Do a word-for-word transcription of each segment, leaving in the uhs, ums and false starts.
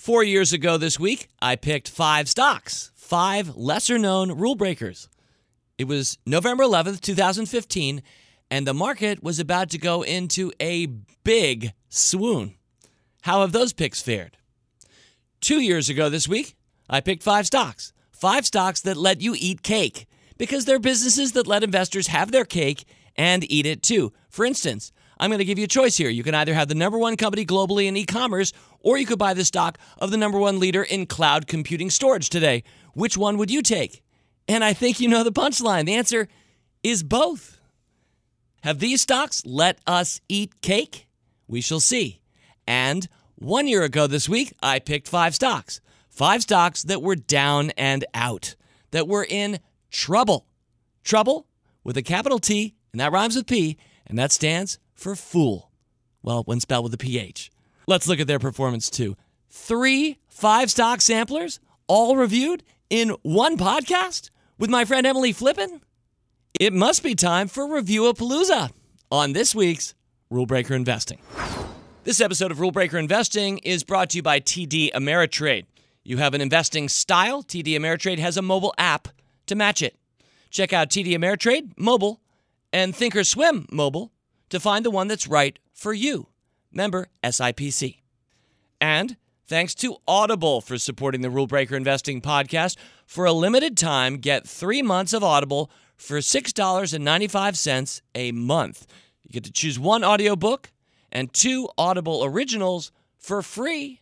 Four years ago this week, I picked five stocks, five lesser-known rule breakers. It was November eleventh, two thousand fifteen, and the market was about to go into a big swoon. How have those picks fared? Two years ago this week, I picked five stocks, five stocks that let you eat cake, because they're businesses that let investors have their cake and eat it too. For instance, I'm going to give you a choice here. You can either have the number one company globally in e-commerce, or you could buy the stock of the number one leader in cloud computing storage today. Which one would you take? And I think you know the punchline. The answer is both. Have these stocks let us eat cake? We shall see. And one year ago this week, I picked five stocks. Five stocks that were down and out, that were in trouble. Trouble with a capital T, and that rhymes with P, and that stands for fool. Well, when spelled with a P H. Let's look at their performance, too. Three five-stock samplers, all reviewed in one podcast with my friend Emily Flippen. It must be time for Review-a-Palooza on this week's Rule Breaker Investing. This episode of Rule Breaker Investing is brought to you by T D Ameritrade. You have an investing style, T D Ameritrade has a mobile app to match it. Check out T D Ameritrade mobile and Thinkorswim mobile to find the one that's right for you. Member S I P C. And thanks to Audible for supporting the Rule Breaker Investing podcast. For a limited time, get three months of Audible for six dollars and ninety-five cents a month. You get to choose one audiobook and two Audible originals for free.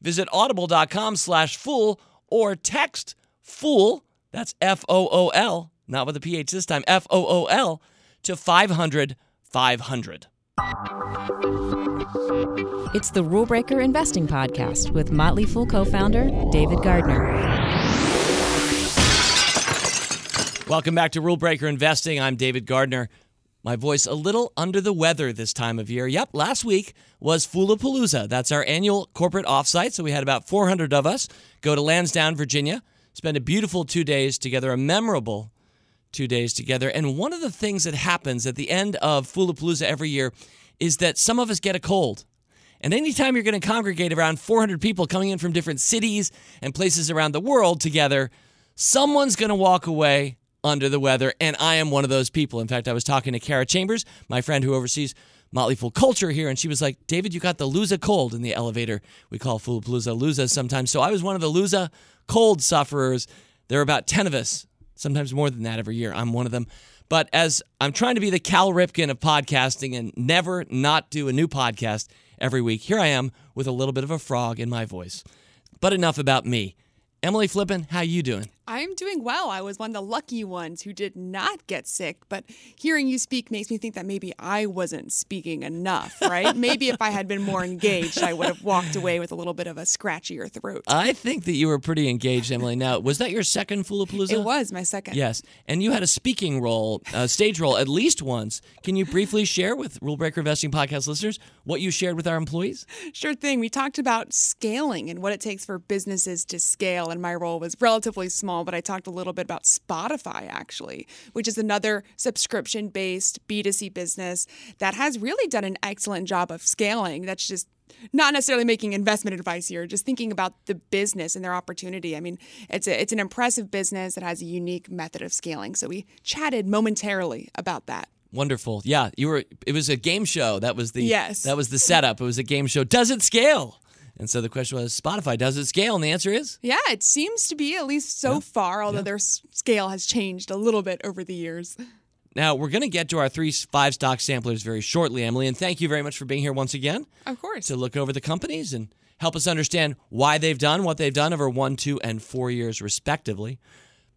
Visit audible dot com slash fool or text FOOL, that's F O O L, not with a P H this time, F O O L, to five hundred five hundred. It's the Rule Breaker Investing Podcast with Motley Fool co-founder David Gardner. Welcome back to Rule Breaker Investing. I'm David Gardner. My voice a little under the weather this time of year. Yep, last week was Foolapalooza. That's our annual corporate offsite. So we had about four hundred of us go to Lansdowne, Virginia, spend a beautiful two days together, a memorable two days together. And one of the things that happens at the end of Foolapalooza every year is that some of us get a cold. And anytime you're going to congregate around four hundred people coming in from different cities and places around the world together, someone's going to walk away under the weather, and I am one of those people. In fact, I was talking to Kara Chambers, my friend who oversees Motley Fool culture here, and she was like, David, you got the Looza cold in the elevator. We call Foolapalooza Looza sometimes. So I was one of the Looza cold sufferers. There are about ten of us, sometimes more than that every year. I'm one of them. But as I'm trying to be the Cal Ripken of podcasting and never not do a new podcast every week, here I am with a little bit of a frog in my voice. But enough about me. Emily Flippen, how you doing? I'm doing well. I was one of the lucky ones who did not get sick, but hearing you speak makes me think that maybe I wasn't speaking enough, right? Maybe if I had been more engaged, I would have walked away with a little bit of a scratchier throat. I think that you were pretty engaged, Emily. Now, was that your second Foolapalooza? It was my second. Yes. And you had a speaking role, a stage role, at least once. Can you briefly share with Rule Breaker Investing Podcast listeners what you shared with our employees? Sure thing. We talked about scaling and what it takes for businesses to scale. And my role was relatively small, but I talked a little bit about Spotify, actually, which is another subscription-based B two C business that has really done an excellent job of scaling. That's just not necessarily making investment advice here, just thinking about the business and their opportunity. I mean, it's a, it's an impressive business that has a unique method of scaling. So we chatted momentarily about that. Wonderful. Yeah, you were. It was a game show. That was the yes. That was the setup. It was a game show. Does it scale? And so the question was, Spotify, does it scale? And the answer is? Yeah, it seems to be, at least so yeah. far, although yeah. their scale has changed a little bit over the years. Now, we're going to get to our three five-stock samplers very shortly, Emily, and thank you very much for being here once again. Of course. To look over the companies and help us understand why they've done what they've done over one, two, and four years, respectively.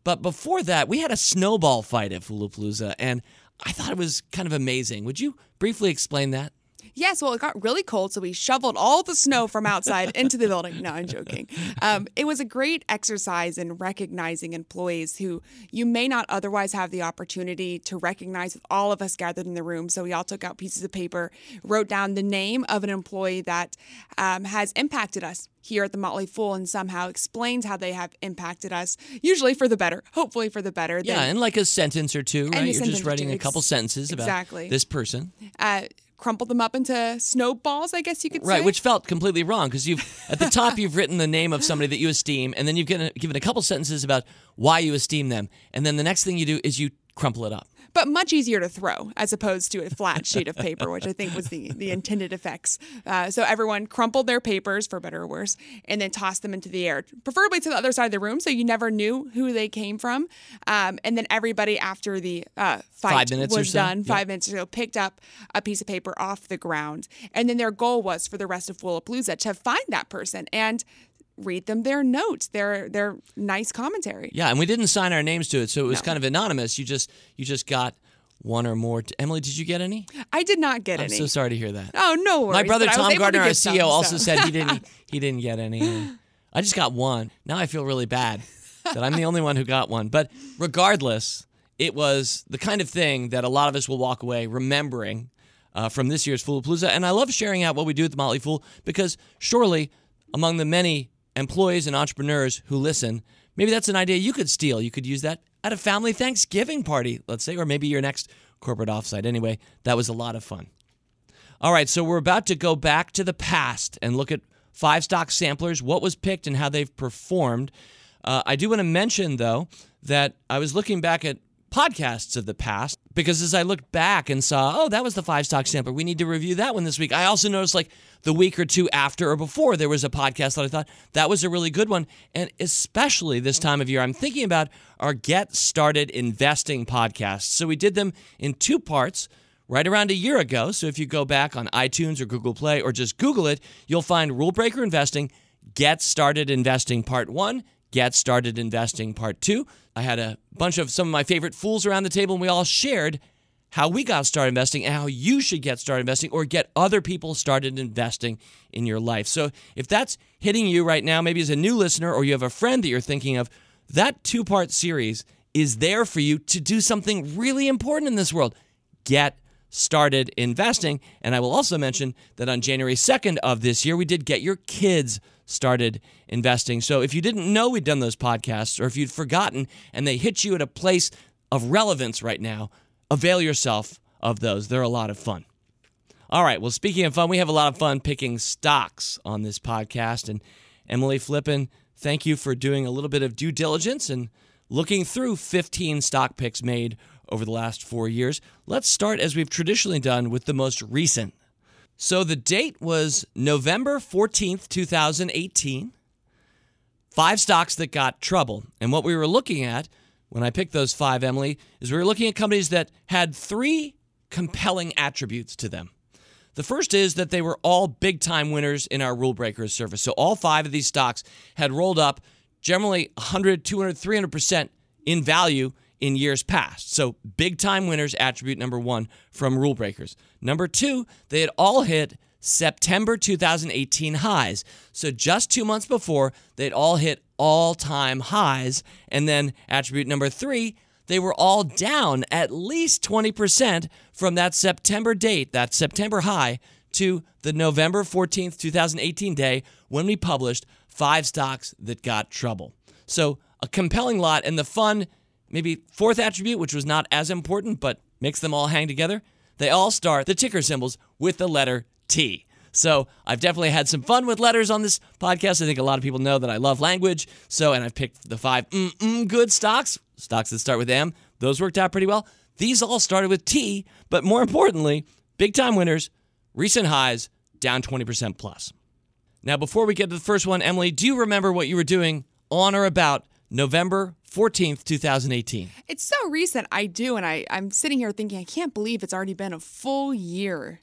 But before that, we had a snowball fight at Foolapalooza, and I thought it was kind of amazing. Would you briefly explain that? Yes, well, it got really cold, so we shoveled all the snow from outside into the building. No, I'm joking. Um, it was a great exercise in recognizing employees who you may not otherwise have the opportunity to recognize with all of us gathered in the room. So we all took out pieces of paper, wrote down the name of an employee that um, has impacted us here at the Motley Fool, and somehow explains how they have impacted us, usually for the better, hopefully for the better. Yeah, in like a sentence or two, right? You're just writing a couple sentences about this person. Exactly. Uh, crumpled them up into snowballs, I guess you could say. Right, which felt completely wrong, because you've at the top you've written the name of somebody that you esteem, and then you've given, given a couple sentences about why you esteem them, and then the next thing you do is you crumple it up. But much easier to throw as opposed to a flat sheet of paper, which I think was the, the intended effects. Uh, so everyone crumpled their papers, for better or worse, and then tossed them into the air, preferably to the other side of the room, so you never knew who they came from. Um, and then everybody, after the uh, fight was done, five minutes or so, picked up a piece of paper off the ground. And then their goal was, for the rest of Foolapalooza, to find that person and read them their notes, their their nice commentary. Yeah, and we didn't sign our names to it, so it was no. kind of anonymous. You just you just got one or more. T- Emily, did you get any? I did not get I'm any. I'm so sorry to hear that. Oh, no worries. My brother Tom Gardner, our C E O, some, so. also said he didn't he didn't get any. I just got one. Now I feel really bad that I'm the only one who got one. But regardless, it was the kind of thing that a lot of us will walk away remembering uh, from this year's Foolapalooza. And I love sharing out what we do at the Motley Fool, because surely among the many employees and entrepreneurs who listen, maybe that's an idea you could steal. You could use that at a family Thanksgiving party, let's say, or maybe your next corporate offsite. Anyway, that was a lot of fun. All right, so we're about to go back to the past and look at five stock samplers, what was picked and how they've performed. Uh, I do want to mention, though, that I was looking back at podcasts of the past, because as I looked back and saw, oh, that was the five stock sampler, we need to review that one this week. I also noticed, like, the week or two after or before, there was a podcast that I thought, that was a really good one. And especially this time of year, I'm thinking about our Get Started Investing podcast. So we did them in two parts right around a year ago. So if you go back on iTunes or Google Play or just Google it, you'll find Rule Breaker Investing, Get Started Investing Part one, Get Started Investing Part two. I had a bunch of some of my favorite fools around the table, and we all shared how we got started investing and how you should get started investing or get other people started investing in your life. So if that's hitting you right now, maybe as a new listener or you have a friend that you're thinking of, that two-part series is there for you to do something really important in this world. Get started investing. And I will also mention that on January second of this year, we did Get Your Kids Started Investing. So if you didn't know we'd done those podcasts, or if you'd forgotten and they hit you at a place of relevance right now, avail yourself of those. They're a lot of fun. All right. Well, speaking of fun, we have a lot of fun picking stocks on this podcast. And Emily Flippen, thank you for doing a little bit of due diligence and looking through fifteen stock picks made over the last four years. Let's start, as we've traditionally done, with the most recent. So the date was November fourteenth, two thousand eighteen. Five stocks that got trouble. And what we were looking at when I picked those five, Emily, is we were looking at companies that had three compelling attributes to them. The first is that they were all big-time winners in our Rule Breakers service. So all five of these stocks had rolled up generally one hundred, two hundred, three hundred percent in value in years past. So big-time winners, attribute number one from Rule Breakers. Number two, they had all hit September two thousand eighteen highs. So just two months before, they'd all hit all-time highs. And then attribute number three, they were all down at least twenty percent from that September date, that September high, to the November fourteenth, two thousand eighteen day when we published five stocks that got trouble. So a compelling lot, and the fun, maybe fourth attribute, which was not as important, but makes them all hang together, they all start the ticker symbols with the letter T. So I've definitely had some fun with letters on this podcast. I think a lot of people know that I love language. So, and I've picked the five mm-mm good stocks, stocks that start with M. Those worked out pretty well. These all started with T, but more importantly, big-time winners, recent highs, down twenty percent plus. Now, before we get to the first one, Emily, do you remember what you were doing on or about November fourteenth, two thousand eighteen. It's so recent, I do, and I, I'm sitting here thinking, I can't believe it's already been a full year.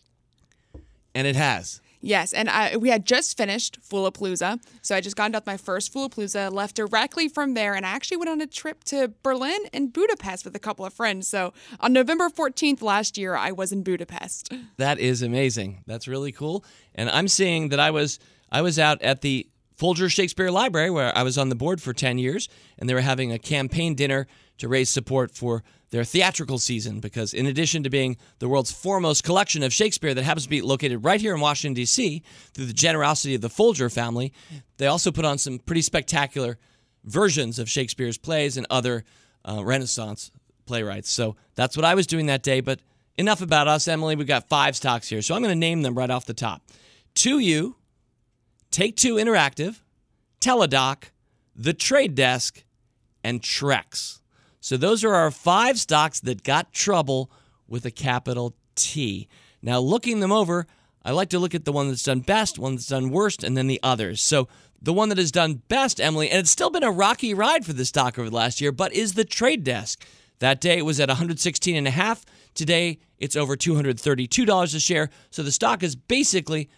And it has. Yes, and I, we had just finished Foolapalooza, so I just got done with my first Foolapalooza, left directly from there, and I actually went on a trip to Berlin and Budapest with a couple of friends. So on November fourteenth last year, I was in Budapest. That is amazing. That's really cool. And I'm seeing that I was I was out at the Folger Shakespeare Library, where I was on the board for ten years, and they were having a campaign dinner to raise support for their theatrical season, because in addition to being the world's foremost collection of Shakespeare that happens to be located right here in Washington, D C, through the generosity of the Folger family, they also put on some pretty spectacular versions of Shakespeare's plays and other uh, Renaissance playwrights. So that's what I was doing that day, but enough about us, Emily. We've got five stocks here, so I'm going to name them right off the top. two U, Take-Two Interactive, Teladoc, The Trade Desk, and Trex. So those are our five stocks that got trouble with a capital T. Now, looking them over, I like to look at the one that's done best, one that's done worst, and then the others. So the one that has done best, Emily, and it's still been a rocky ride for the stock over the last year, but is the Trade Desk. That day it was at one hundred sixteen and a half. Today it's over two hundred thirty-two dollars a share. So the stock is basically,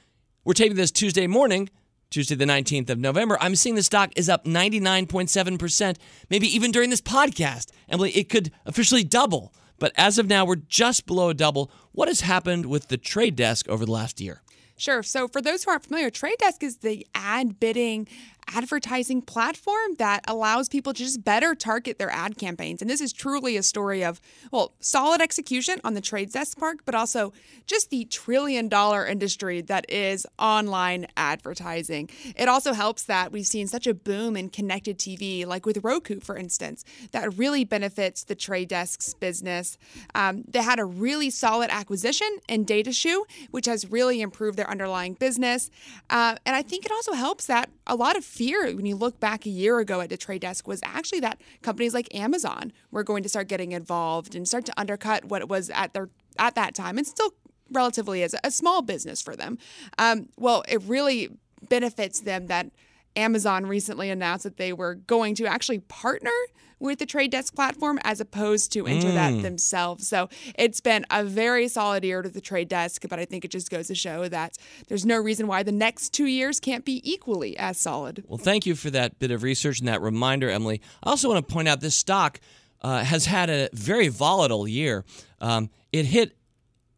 we're taping this Tuesday morning, Tuesday the nineteenth of November. I'm seeing the stock is up ninety-nine point seven percent, maybe even during this podcast. Emily, it could officially double. But as of now, we're just below a double. What has happened with the Trade Desk over the last year? Sure. So for those who aren't familiar, Trade Desk is the ad bidding advertising platform that allows people to just better target their ad campaigns. And this is truly a story of, well, solid execution on the Trade Desk part, but also just the trillion dollar industry that is online advertising. It also helps that we've seen such a boom in connected T V, like with Roku, for instance, that really benefits the Trade Desk's business. Um, they had a really solid acquisition in Datashu, which has really improved their underlying business. Uh, and I think it also helps that a lot of fear, when you look back a year ago at the Trade Desk, was actually that companies like Amazon were going to start getting involved and start to undercut what it was at their at that time. It's still relatively as a small business for them. Um, well, it really benefits them that Amazon recently announced that they were going to actually partner with the Trade Desk platform as opposed to enter mm. that themselves. So it's been a very solid year to the Trade Desk, but I think it just goes to show that there's no reason why the next two years can't be equally as solid. Well, thank you for that bit of research and that reminder, Emily. I also want to point out this stock uh, has had a very volatile year. Um, it hit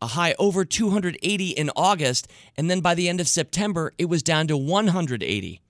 a high over two hundred eighty in August, and then by the end of September, it was down to one hundred eighty.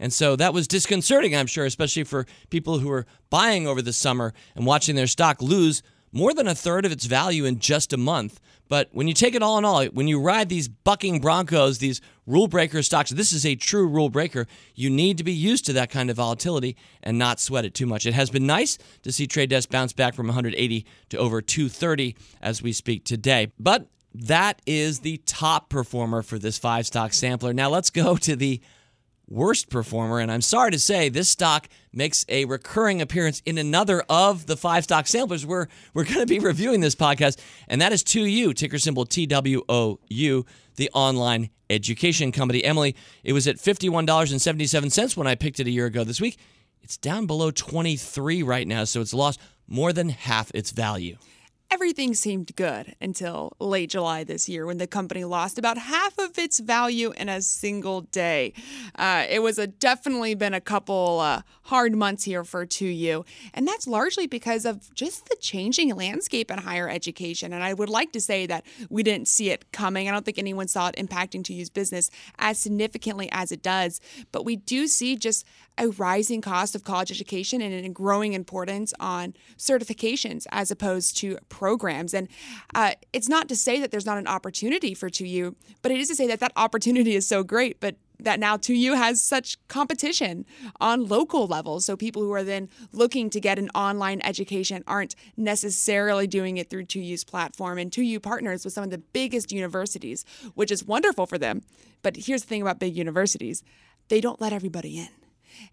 And so that was disconcerting, I'm sure, especially for people who were buying over the summer and watching their stock lose more than a third of its value in just a month. But when you take it all in all, when you ride these bucking Broncos, these rule breaker stocks, this is a true rule breaker. You need to be used to that kind of volatility and not sweat it too much. It has been nice to see Trade Desk bounce back from one hundred eighty to over two thirty as we speak today. But that is the top performer for this five-stock sampler. Now let's go to the worst performer, and I'm sorry to say this stock makes a recurring appearance in another of the five stock samplers we're, we're going to be reviewing this podcast, and that is two U, ticker symbol T W O U, the online education company. Emily, it was at fifty-one dollars and seventy-seven cents when I picked it a year ago this week. It's down below twenty-three right now, so it's lost more than half its value. Everything seemed good until late July this year when the company lost about half of its value in a single day. Uh, it was a, definitely been a couple uh, hard months here for two U, and that's largely because of just the changing landscape in higher education. And I would like to say that we didn't see it coming. I don't think anyone saw it impacting two U's business as significantly as it does, but we do see just a rising cost of college education and a growing importance on certifications as opposed to programs. And uh, it's not to say that there's not an opportunity for two U, but it is to say that that opportunity is so great, but that now two U has such competition on local levels. So people who are then looking to get an online education aren't necessarily doing it through two U's platform. And two U partners with some of the biggest universities, which is wonderful for them. But here's the thing about big universities. They don't let everybody in.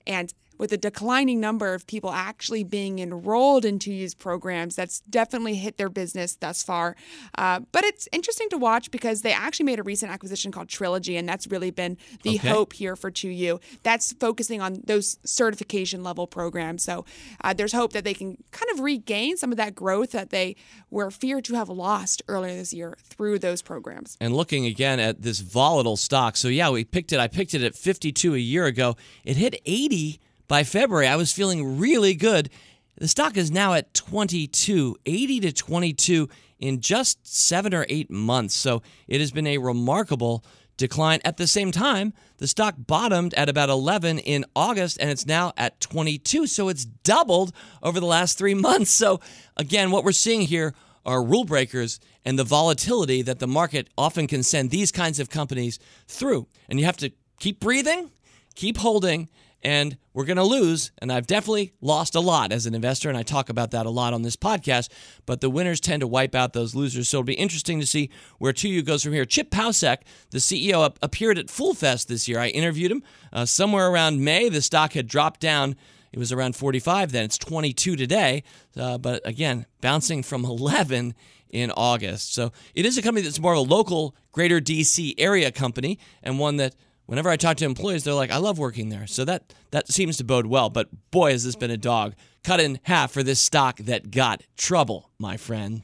And with a declining number of people actually being enrolled in two U's programs, that's definitely hit their business thus far. Uh, but it's interesting to watch because they actually made a recent acquisition called Trilogy, and that's really been the okay. hope here for two U. That's focusing on those certification level programs. So uh, there's hope that they can kind of regain some of that growth that they were feared to have lost earlier this year through those programs. And looking again at this volatile stock. So yeah, we picked it. I picked it at fifty-two a year ago. It hit eighty. By February, I was feeling really good. The stock is now at twenty-two, eighty to twenty-two in just seven or eight months. So it has been a remarkable decline. At the same time, the stock bottomed at about eleven in August, and it's now at twenty-two. So it's doubled over the last three months. So again, what we're seeing here are rule breakers and the volatility that the market often can send these kinds of companies through. And you have to keep breathing, keep holding, and we're going to lose, and I've definitely lost a lot as an investor, and I talk about that a lot on this podcast, but the winners tend to wipe out those losers, so it'll be interesting to see where two U goes from here. Chip Paucek, the C E O, appeared at Fool Fest this year. I interviewed him uh, somewhere around May. The stock had dropped down. It was around forty-five then. It's twenty-two today, uh, but again, bouncing from eleven in August. So it is a company that's more of a local greater D C area company, and one that whenever I talk to employees, they're like, I love working there. So that, that seems to bode well, but boy, has this been a dog. Cut in half for this stock that got trouble, my friend.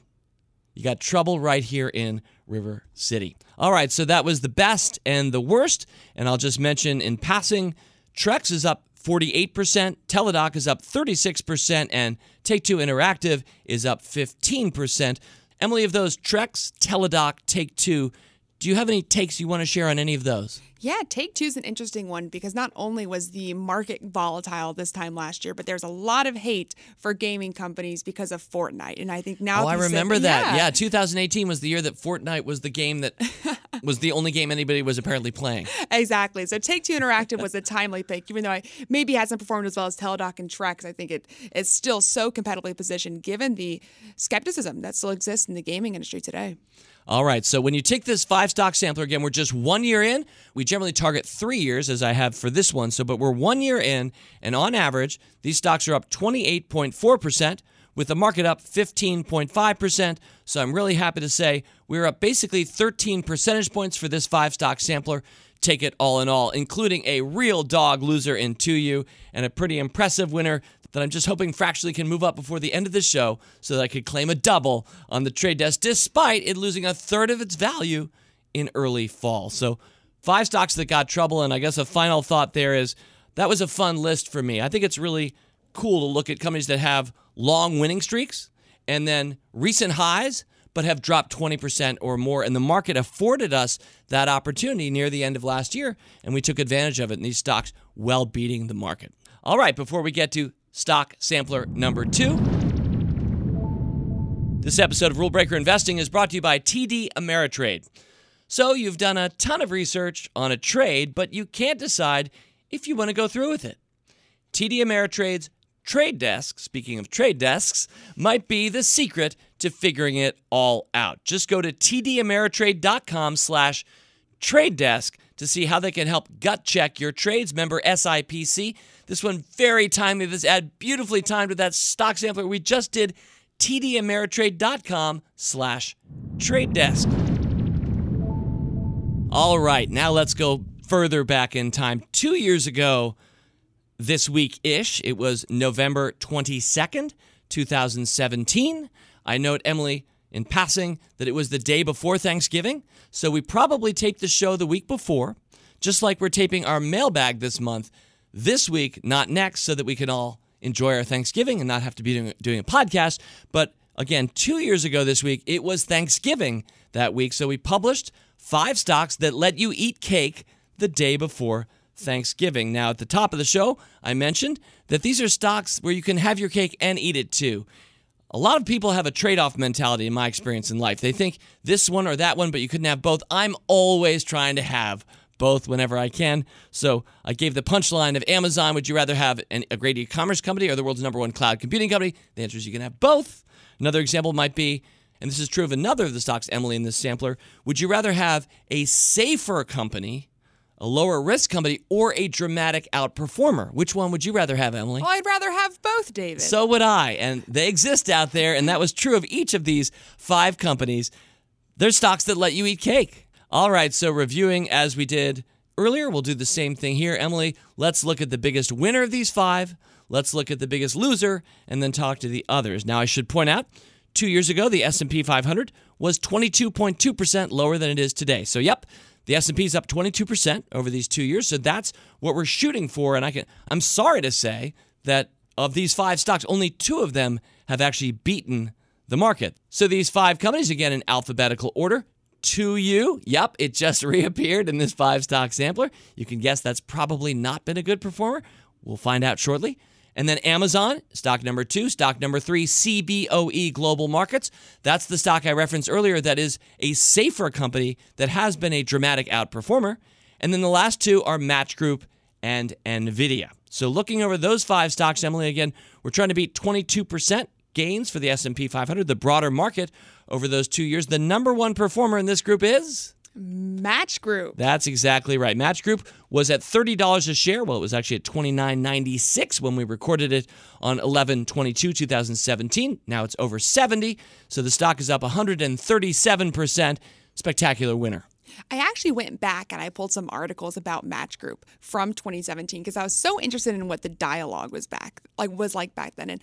You got trouble right here in River City. All right, so that was the best and the worst, and I'll just mention in passing, Trex is up forty-eight percent, Teladoc is up thirty-six percent, and Take-Two Interactive is up fifteen percent. Emily, of those, Trex, Teladoc, Take-Two, do you have any takes you want to share on any of those? Yeah, Take-Two is an interesting one because not only was the market volatile this time last year, but there's a lot of hate for gaming companies because of Fortnite. And I think now... Oh, I remember said, that. Yeah. yeah, two thousand eighteen was the year that Fortnite was the game that... was the only game anybody was apparently playing. Exactly. So Take-Two Interactive was a timely pick, even though I maybe hasn't performed as well as Teladoc and Trex. I think it is still so competitively positioned given the skepticism that still exists in the gaming industry today. All right, so when you take this five-stock sampler, again, we're just one year in. We generally target three years, as I have for this one, so but we're one year in, and on average, these stocks are up twenty-eight point four percent, with the market up fifteen point five percent, so I'm really happy to say we're up basically thirteen percentage points for this five-stock sampler. Take it all in all, including a real dog loser in two U and a pretty impressive winner that I'm just hoping fractionally can move up before the end of the show so that I could claim a double on the Trade Desk despite it losing a third of its value in early fall. So five stocks that got trouble, and I guess a final thought there is that was a fun list for me. I think it's really cool to look at companies that have long winning streaks and then recent highs but have dropped twenty percent or more, and the market afforded us that opportunity near the end of last year, and we took advantage of it, and these stocks well beating the market. All right, before we get to stock sampler number two, this episode of Rule Breaker Investing is brought to you by T D Ameritrade. So you've done a ton of research on a trade, but you can't decide if you want to go through with it. T D Ameritrade's Trade Desk, speaking of trade desks, might be the secret to figuring it all out. Just go to T D Ameritrade dot com slash trade desk to see how they can help gut check your trades. Member S I P C. This one very timely. This ad beautifully timed with that stock sampler we just did. T D Ameritrade dot com slash trade desk. All right, now let's go further back in time. Two years ago, this week-ish, it was November twenty-second, two thousand seventeen. I note, Emily, in passing, that it was the day before Thanksgiving, so we probably taped the show the week before, just like we're taping our mailbag this month, this week, not next, so that we can all enjoy our Thanksgiving and not have to be doing, doing a podcast. But again, two years ago this week, it was Thanksgiving that week, so we published five stocks that let you eat cake the day before Thanksgiving. Now, at the top of the show, I mentioned that these are stocks where you can have your cake and eat it too. A lot of people have a trade-off mentality in my experience in life. They think this one or that one, but you couldn't have both. I'm always trying to have both whenever I can. So I gave the punchline of Amazon. Would you rather have an, a great e-commerce company or the world's number one cloud computing company? The answer is you can have both. Another example might be, and this is true of another of the stocks, Emily, in this sampler, would you rather have a safer company, a lower-risk company, or a dramatic outperformer? Which one would you rather have, Emily? Well, I'd rather have both, David. So would I, and they exist out there, and that was true of each of these five companies. They're stocks that let you eat cake. All right, so reviewing as we did earlier, we'll do the same thing here. Emily, let's look at the biggest winner of these five, let's look at the biggest loser, and then talk to the others. Now, I should point out, two years ago, the S and P five hundred was twenty-two point two percent lower than it is today. So, yep. The S and P is up twenty-two percent over these two years, so that's what we're shooting for. And I can, I'm sorry to say that of these five stocks, only two of them have actually beaten the market. So these five companies, again, in alphabetical order, two U, yep, it just reappeared in this five-stock sampler. You can guess that's probably not been a good performer. We'll find out shortly. And then Amazon, stock number two. Stock number three, C B O E Global Markets. That's the stock I referenced earlier that is a safer company that has been a dramatic outperformer. And then the last two are Match Group and Nvidia. So looking over those five stocks, Emily, again, we're trying to beat twenty-two percent gains for the S and P five hundred, the broader market, over those two years. The number one performer in this group is? Match Group. That's exactly right. Match Group was at thirty dollars a share. Well, it was actually at twenty-nine ninety-six when we recorded it on eleven twenty-two twenty seventeen. Now it's over seventy, so the stock is up one hundred thirty-seven percent. Spectacular winner. I actually went back and I pulled some articles about Match Group from twenty seventeen because I was so interested in what the dialogue was back like was like back then. And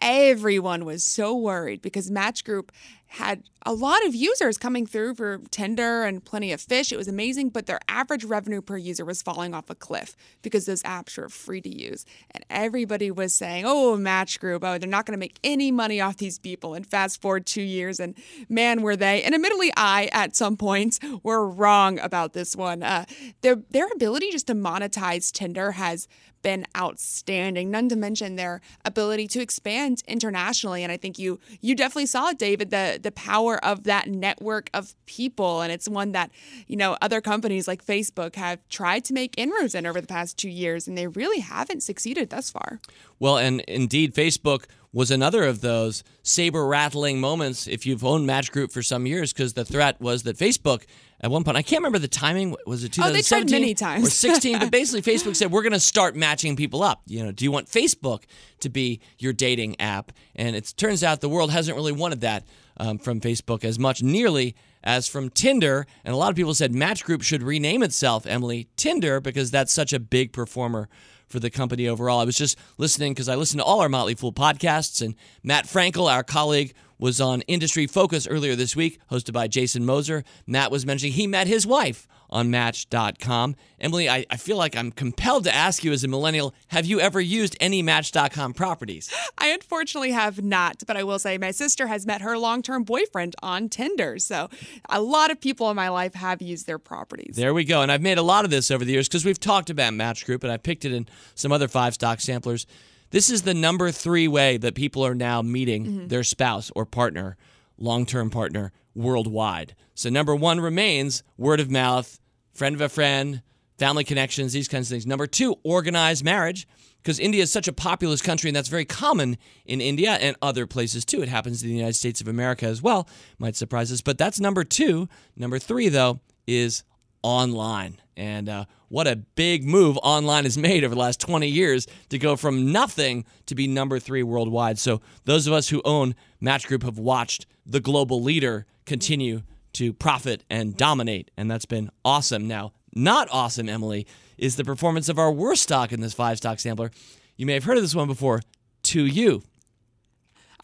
everyone was so worried because Match Group had a lot of users coming through for Tinder and plenty of fish. It was amazing, but their average revenue per user was falling off a cliff because those apps were free to use. And everybody was saying, oh, Match Group, oh, they're not going to make any money off these people. And fast forward two years, and man, were they. And admittedly, I, at some points, were wrong about this one. Uh, their, their ability just to monetize Tinder has been outstanding, none to mention their ability to expand internationally. And I think you you definitely saw, David, the the power of that network of people. And it's one that, you know, other companies like Facebook have tried to make inroads in over the past two years, and they really haven't succeeded thus far. Well, and indeed, Facebook was another of those saber-rattling moments if you've owned Match Group for some years, because the threat was that Facebook, at one point, I can't remember the timing, was it twenty seventeen? Oh, they tried many times. Or sixteen, but basically Facebook said, we're going to start matching people up. You know, do you want Facebook to be your dating app? And it turns out the world hasn't really wanted that um, from Facebook as much, nearly as from Tinder. And a lot of people said Match Group should rename itself, Emily, Tinder, because that's such a big performer for the company overall. I was just listening because I listen to all our Motley Fool podcasts, and Matt Frankel, our colleague, was on Industry Focus earlier this week, hosted by Jason Moser. Matt was mentioning he met his wife on Match dot com. Emily, I, I feel like I'm compelled to ask you as a millennial, have you ever used any Match dot com properties? I unfortunately have not, but I will say my sister has met her long-term boyfriend on Tinder, so a lot of people in my life have used their properties. There we go, and I've made a lot of this over the years because we've talked about Match Group, and I picked it in some other five-stock samplers. This is the number three way that people are now meeting mm-hmm. their spouse or partner, long-term partner, worldwide. So number one remains word of mouth, friend of a friend, family connections, these kinds of things. Number two, organized marriage, because India is such a populous country, and that's very common in India and other places, too. It happens in the United States of America as well. Might surprise us, but that's number two. Number three, though, is online. And uh, what a big move online has made over the last twenty years to go from nothing to be number three worldwide. So those of us who own Match Group have watched the global leader continue to profit and dominate, and that's been awesome. Now, not awesome, Emily, is the performance of our worst stock in this five-stock sampler. You may have heard of this one before, two U.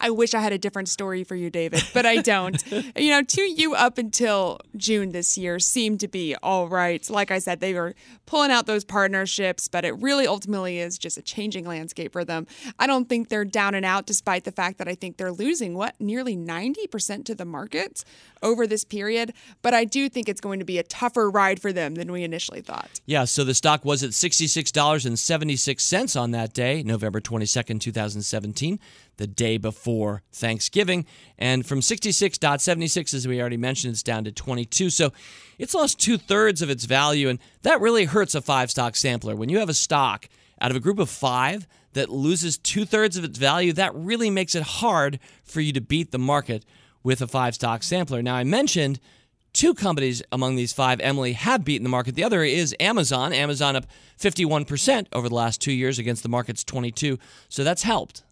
I wish I had a different story for you, David, but I don't. You know, two U up until June this year seemed to be all right. Like I said, they were pulling out those partnerships, but it really ultimately is just a changing landscape for them. I don't think they're down and out, despite the fact that I think they're losing, what, nearly ninety percent to the market over this period. But I do think it's going to be a tougher ride for them than we initially thought. Yeah, so the stock was at sixty-six dollars and seventy-six cents on that day, November twenty-second, twenty seventeen. The day before Thanksgiving. And from sixty-six seventy-six, as we already mentioned, it's down to twenty-two. So it's lost two-thirds of its value, and that really hurts a five-stock sampler. When you have a stock out of a group of five that loses two-thirds of its value, that really makes it hard for you to beat the market with a five-stock sampler. Now, I mentioned two companies among these five, Emily, have beaten the market. The other is Amazon. Amazon up fifty-one percent over the last two years against the market's twenty-two. So that's helped.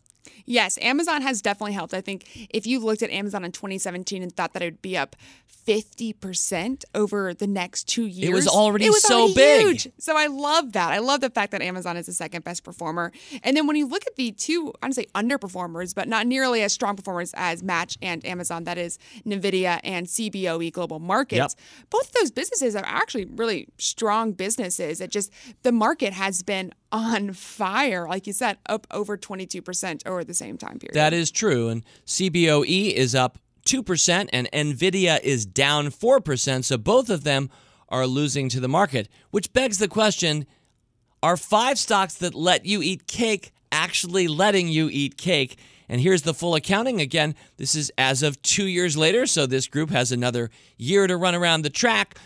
Yes, Amazon has definitely helped. I think if you looked at Amazon in twenty seventeen and thought that it would be up fifty percent over the next two years. It was already it was so already big. Huge. So I love that. I love the fact that Amazon is the second best performer. And then when you look at the two, I don't say underperformers, but not nearly as strong performers as Match and Amazon, that is Nvidia and C B O E Global Markets. Yep. Both of those businesses are actually really strong businesses. It just, the market has been on fire, like you said, up over twenty-two percent over the same time period. That is true. And C B O E is up two percent and Nvidia is down four percent. So both of them are losing to the market, which begs the question, are five stocks that let you eat cake actually letting you eat cake? And here's the full accounting. Again, this is as of two years later, so this group has another year to run around the track.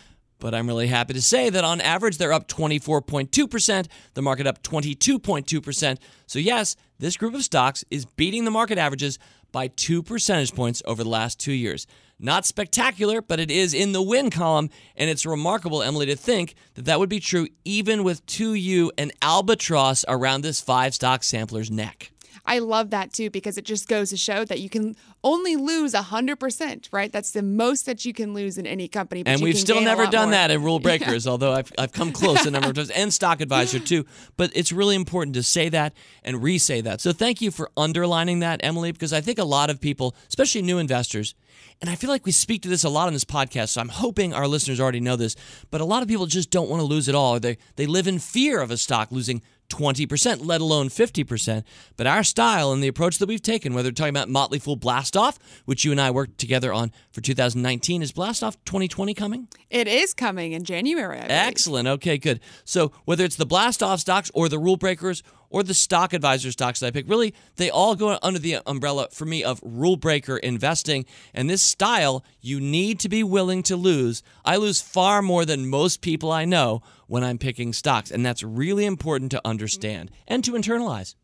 But I'm really happy to say that on average, they're up twenty-four point two percent, the market up twenty-two point two percent. So yes, this group of stocks is beating the market averages by two percentage points over the last two years. Not spectacular, but it is in the win column, and it's remarkable, Emily, to think that that would be true even with two U and Albatross around this five-stock sampler's neck. I love that, too, because it just goes to show that you can only lose one hundred percent, right? That's the most that you can lose in any company. But and you we've can still never done more. That at Rule Breakers, although I've, I've come close a number of times, and Stock Advisor, too. But it's really important to say that and re-say that. So thank you for underlining that, Emily, because I think a lot of people, especially new investors, and I feel like we speak to this a lot on this podcast, so I'm hoping our listeners already know this, but a lot of people just don't want to lose it all. They, they live in fear of a stock losing twenty percent, let alone fifty percent. But our style and the approach that we've taken, whether we're talking about Motley Fool Blast Off, which you and I worked together on for two thousand nineteen, is Blast Off twenty twenty coming? It is coming in January, I believe. Excellent. Okay, good. So whether it's the Blast Off stocks or the Rule Breakers or the Stock Advisor stocks that I pick, really, they all go under the umbrella, for me, of rule breaker investing. And this style, you need to be willing to lose. I lose far more than most people I know when I'm picking stocks, and that's really important to understand and to internalize.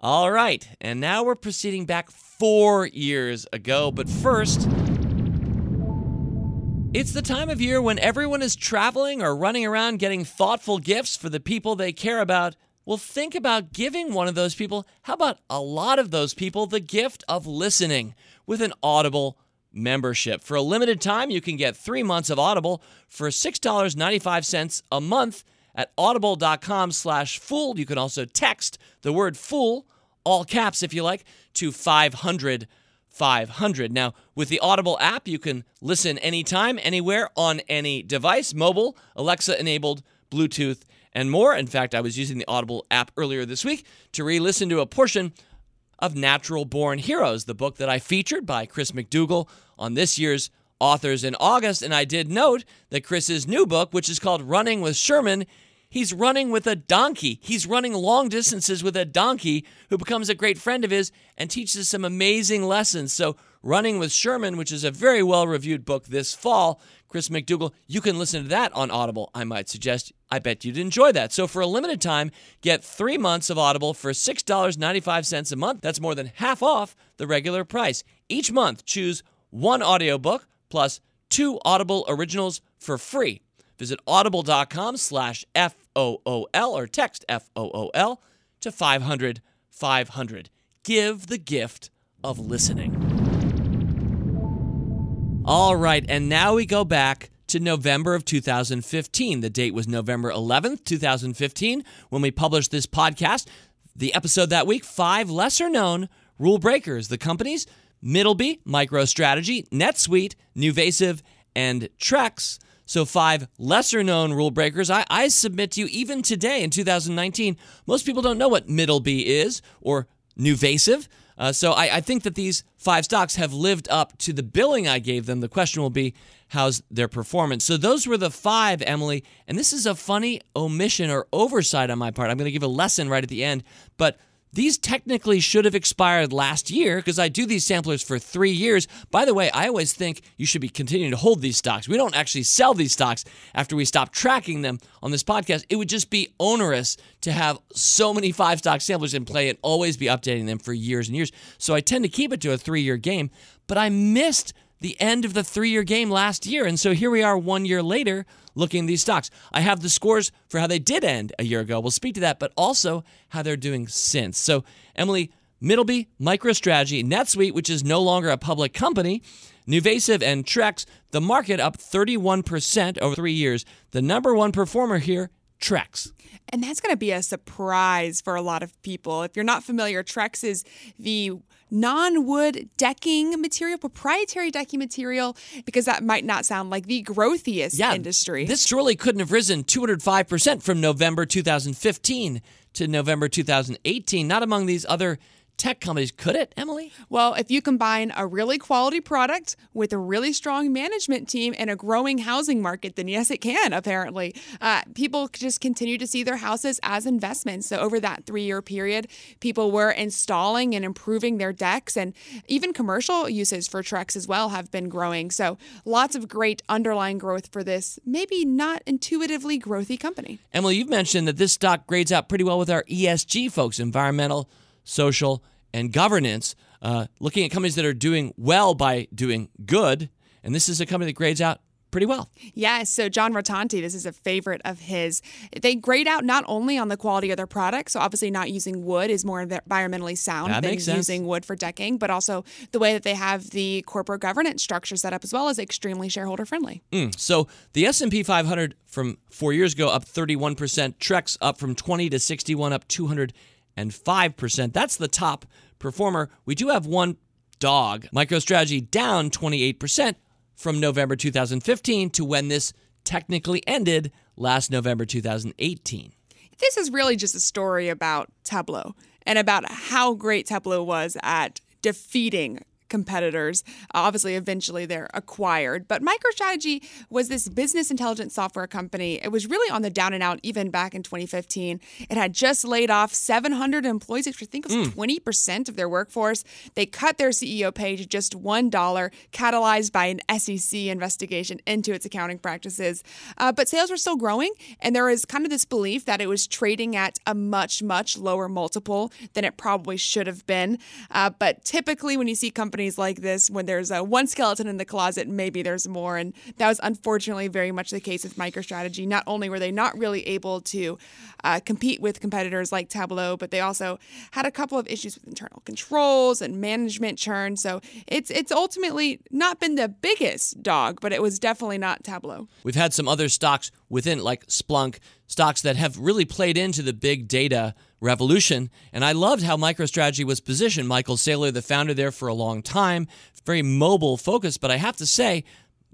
All right, and now we're proceeding back four years ago, but first, it's the time of year when everyone is traveling or running around getting thoughtful gifts for the people they care about. Well, think about giving one of those people, how about a lot of those people, the gift of listening with an Audible membership. For a limited time, you can get three months of Audible for six dollars and ninety-five cents a month at audible dot com slash fool. You can also text the word fool, all caps if you like, to five hundred, five hundred. Now, with the Audible app, you can listen anytime, anywhere, on any device, mobile, Alexa-enabled, Bluetooth, and more. In fact, I was using the Audible app earlier this week to re-listen to a portion of Natural Born Heroes, the book that I featured by Chris McDougall on this year's Authors in August. And I did note that Chris's new book, which is called Running with Sherman, he's running with a donkey. He's running long distances with a donkey who becomes a great friend of his and teaches some amazing lessons. So Running with Sherman, which is a very well-reviewed book this fall, Chris McDougall, you can listen to that on Audible, I might suggest. I bet you'd enjoy that. So for a limited time, get three months of Audible for six dollars and ninety-five cents a month. That's more than half off the regular price. Each month, choose one audiobook plus two Audible originals for free. Visit audible dot com slash F O O L or text F O O L to five hundred, five hundred. Give the gift of listening. All right, and now we go back to November of two thousand fifteen. The date was November eleventh, two thousand fifteen, when we published this podcast. The episode that week, five lesser-known rule breakers. The companies, Middleby, MicroStrategy, NetSuite, NuVasive, and Trex. So five lesser-known rule breakers. I, I submit to you, even today in two thousand nineteen, most people don't know what Middleby is or NuVasive. Uh, so I, I think that these five stocks have lived up to the billing I gave them. The question will be, how's their performance? So those were the five, Emily. And this is a funny omission or oversight on my part. I'm going to give a lesson right at the end. But these technically should have expired last year because I do these samplers for three years. By the way, I always think you should be continuing to hold these stocks. We don't actually sell these stocks after we stop tracking them on this podcast. It would just be onerous to have so many five-stock samplers in play and always be updating them for years and years. So I tend to keep it to a three-year game, but I missed the end of the three-year game last year. And so here we are one year later looking at these stocks. I have the scores for how they did end a year ago. We'll speak to that, but also how they're doing since. So, Emily, Middleby, MicroStrategy, NetSuite, which is no longer a public company, NuVasive, and Trex, the market up thirty-one percent over three years. The number one performer here, Trex. And that's going to be a surprise for a lot of people. If you're not familiar, Trex is the non-wood decking material, proprietary decking material, because that might not sound like the growthiest yeah, industry. This surely couldn't have risen two hundred five percent from November two thousand fifteen to November two thousand eighteen. Not among these other tech companies, could it, Emily? Well, if you combine a really quality product with a really strong management team and a growing housing market, then yes, it can, apparently. Uh, people just continue to see their houses as investments. So over that three-year period, people were installing and improving their decks, and even commercial uses for Trex as well have been growing. So lots of great underlying growth for this maybe not intuitively growthy company. Emily, you've mentioned that this stock grades out pretty well with our E S G folks, environmental, social, and governance, uh, looking at companies that are doing well by doing good. And this is a company that grades out pretty well. Yes. Yeah, so John Rotanti, this is a favorite of his. They grade out not only on the quality of their product, so obviously not using wood is more environmentally sound that than using wood for decking, but also the way that they have the corporate governance structure set up as well is extremely shareholder friendly. Mm. So the S and P five hundred from four years ago up thirty-one percent, Trex up from twenty to sixty-one, up two hundred and five percent. That's the top performer. We do have one dog, MicroStrategy, down twenty-eight percent from November two thousand fifteen to when this technically ended last November two thousand eighteen. This is really just a story about Tableau and about how great Tableau was at defeating competitors. Obviously, eventually they're acquired. But MicroStrategy was this business intelligence software company. It was really on the down and out even back in twenty fifteen. It had just laid off seven hundred employees, which I think was mm. twenty percent of their workforce. They cut their C E O pay to just one dollar, catalyzed by an S E C investigation into its accounting practices. Uh, but sales were still growing, and there was kind of this belief that it was trading at a much, much lower multiple than it probably should have been. Uh, but typically when you see companies like this, when there's a one skeleton in the closet, maybe there's more. And that was unfortunately very much the case with MicroStrategy. Not only were they not really able to uh, compete with competitors like Tableau, but they also had a couple of issues with internal controls and management churn. So it's it's ultimately not been the biggest dog, but it was definitely not Tableau. We've had some other stocks within, like Splunk, stocks that have really played into the big data revolution. And I loved how MicroStrategy was positioned. Michael Saylor, the founder there for a long time, very mobile focused. But I have to say,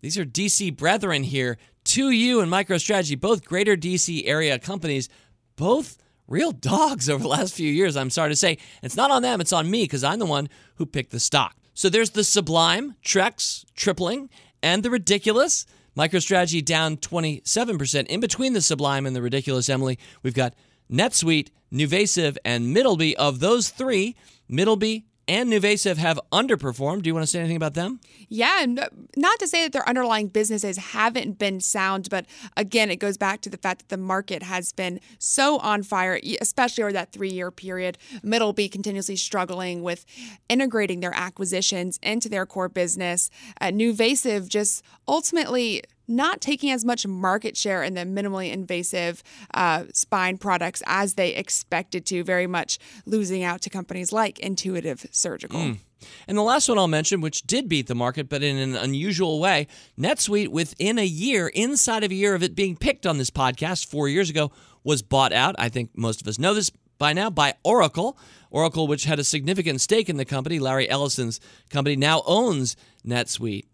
these are D C brethren here. two U and MicroStrategy, both greater D C area companies, both real dogs over the last few years, I'm sorry to say. It's not on them, it's on me, because I'm the one who picked the stock. So there's the sublime, Trex tripling, and the ridiculous, MicroStrategy down twenty-seven percent. In between the sublime and the ridiculous, Emily, we've got NetSuite, NuVasive, and Middleby. Of those three, Middleby and NuVasive have underperformed. Do you want to say anything about them? Yeah, not to say that their underlying businesses haven't been sound, but again, it goes back to the fact that the market has been so on fire, especially over that three-year period. Middleby continuously struggling with integrating their acquisitions into their core business. Uh, NuVasive just ultimately not taking as much market share in the minimally invasive uh, spine products as they expected to, very much losing out to companies like Intuitive Surgical. Mm. And the last one I'll mention, which did beat the market, but in an unusual way, NetSuite, within a year, inside of a year of it being picked on this podcast four years ago, was bought out. I think most of us know this by now, by Oracle. Oracle, which had a significant stake in the company, Larry Ellison's company, now owns NetSuite.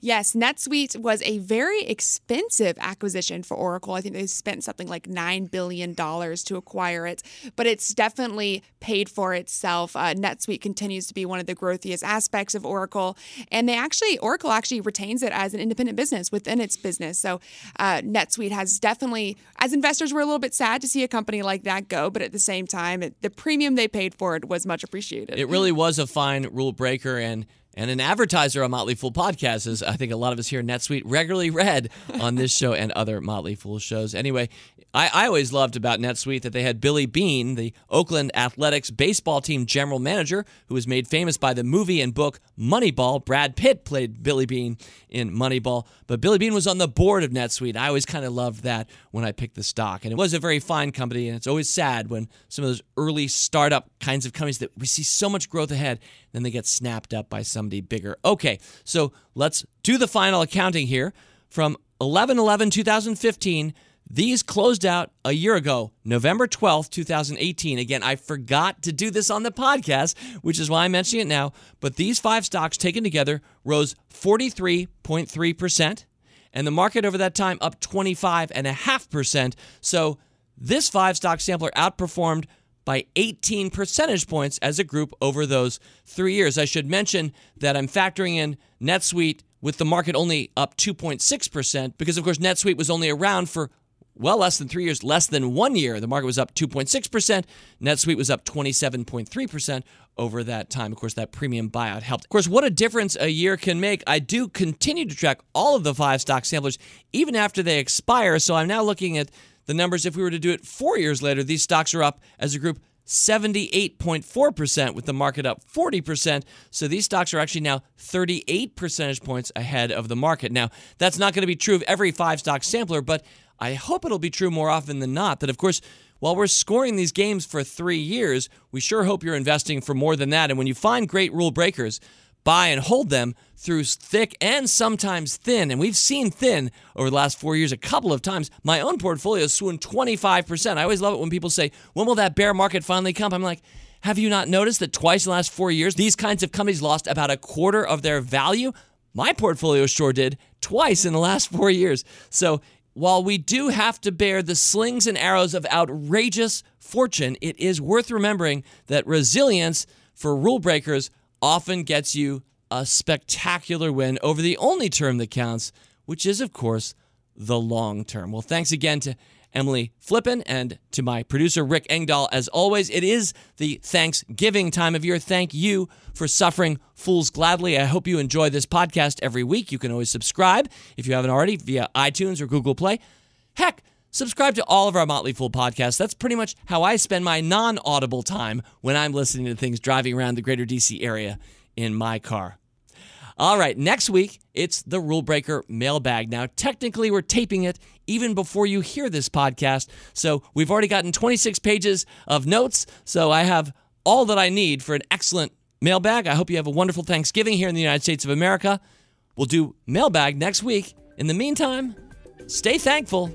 Yes, NetSuite was a very expensive acquisition for Oracle. I think they spent something like nine billion dollars to acquire it, but it's definitely paid for itself. Uh, NetSuite continues to be one of the growthiest aspects of Oracle, and they actually Oracle actually retains it as an independent business within its business. So uh, NetSuite has definitely, as investors, we're a little bit sad to see a company like that go, but at the same time, it, the premium they paid for it was much appreciated. It really was a fine rule breaker, and And an advertiser on Motley Fool Podcast, as I think a lot of us here in NetSuite regularly read on this show and other Motley Fool shows. Anyway, I, I always loved about NetSuite that they had Billy Beane, the Oakland Athletics baseball team general manager, who was made famous by the movie and book Moneyball. Brad Pitt played Billy Beane in Moneyball, but Billy Beane was on the board of NetSuite. I always kind of loved that when I picked the stock. And it was a very fine company, and it's always sad when some of those early startup kinds of companies that we see so much growth ahead, then they get snapped up by some bigger. Okay, so let's do the final accounting here. From eleven eleven twenty fifteen, these closed out a year ago, November twelfth, twenty eighteen. Again, I forgot to do this on the podcast, which is why I'm mentioning it now. But these five stocks taken together rose forty-three point three percent, and the market over that time up twenty-five point five percent. So this five-stock sampler outperformed by eighteen percentage points as a group over those three years. I should mention that I'm factoring in NetSuite with the market only up two point six percent because, of course, NetSuite was only around for well less than three years, less than one year. The market was up two point six percent. NetSuite was up twenty-seven point three percent over that time. Of course, that premium buyout helped. Of course, what a difference a year can make. I do continue to track all of the five stock samplers even after they expire, so I'm now looking at the numbers. If we were to do it four years later, these stocks are up as a group seventy-eight point four percent with the market up forty percent. So these stocks are actually now thirty-eight percentage points ahead of the market. Now, that's not going to be true of every five-stock sampler, but I hope it'll be true more often than not that, of course, while we're scoring these games for three years, we sure hope you're investing for more than that. And when you find great rule breakers, buy and hold them through thick and sometimes thin. And we've seen thin over the last four years a couple of times. My own portfolio swooned twenty-five percent. I always love it when people say, when will that bear market finally come? I'm like, have you not noticed that twice in the last four years, these kinds of companies lost about a quarter of their value? My portfolio sure did twice in the last four years. So while we do have to bear the slings and arrows of outrageous fortune, it is worth remembering that resilience for rule breakers often gets you a spectacular win over the only term that counts, which is, of course, the long term. Well, thanks again to Emily Flippen and to my producer, Rick Engdahl. As always, it is the Thanksgiving time of year. Thank you for suffering fools gladly. I hope you enjoy this podcast every week. You can always subscribe, if you haven't already, via iTunes or Google Play. Heck, subscribe to all of our Motley Fool podcasts. That's pretty much how I spend my non-audible time when I'm listening to things driving around the greater D C area in my car. All right, next week, it's the Rule Breaker Mailbag. Now, technically, we're taping it even before you hear this podcast, so we've already gotten twenty-six pages of notes, so I have all that I need for an excellent mailbag. I hope you have a wonderful Thanksgiving here in the United States of America. We'll do mailbag next week. In the meantime, stay thankful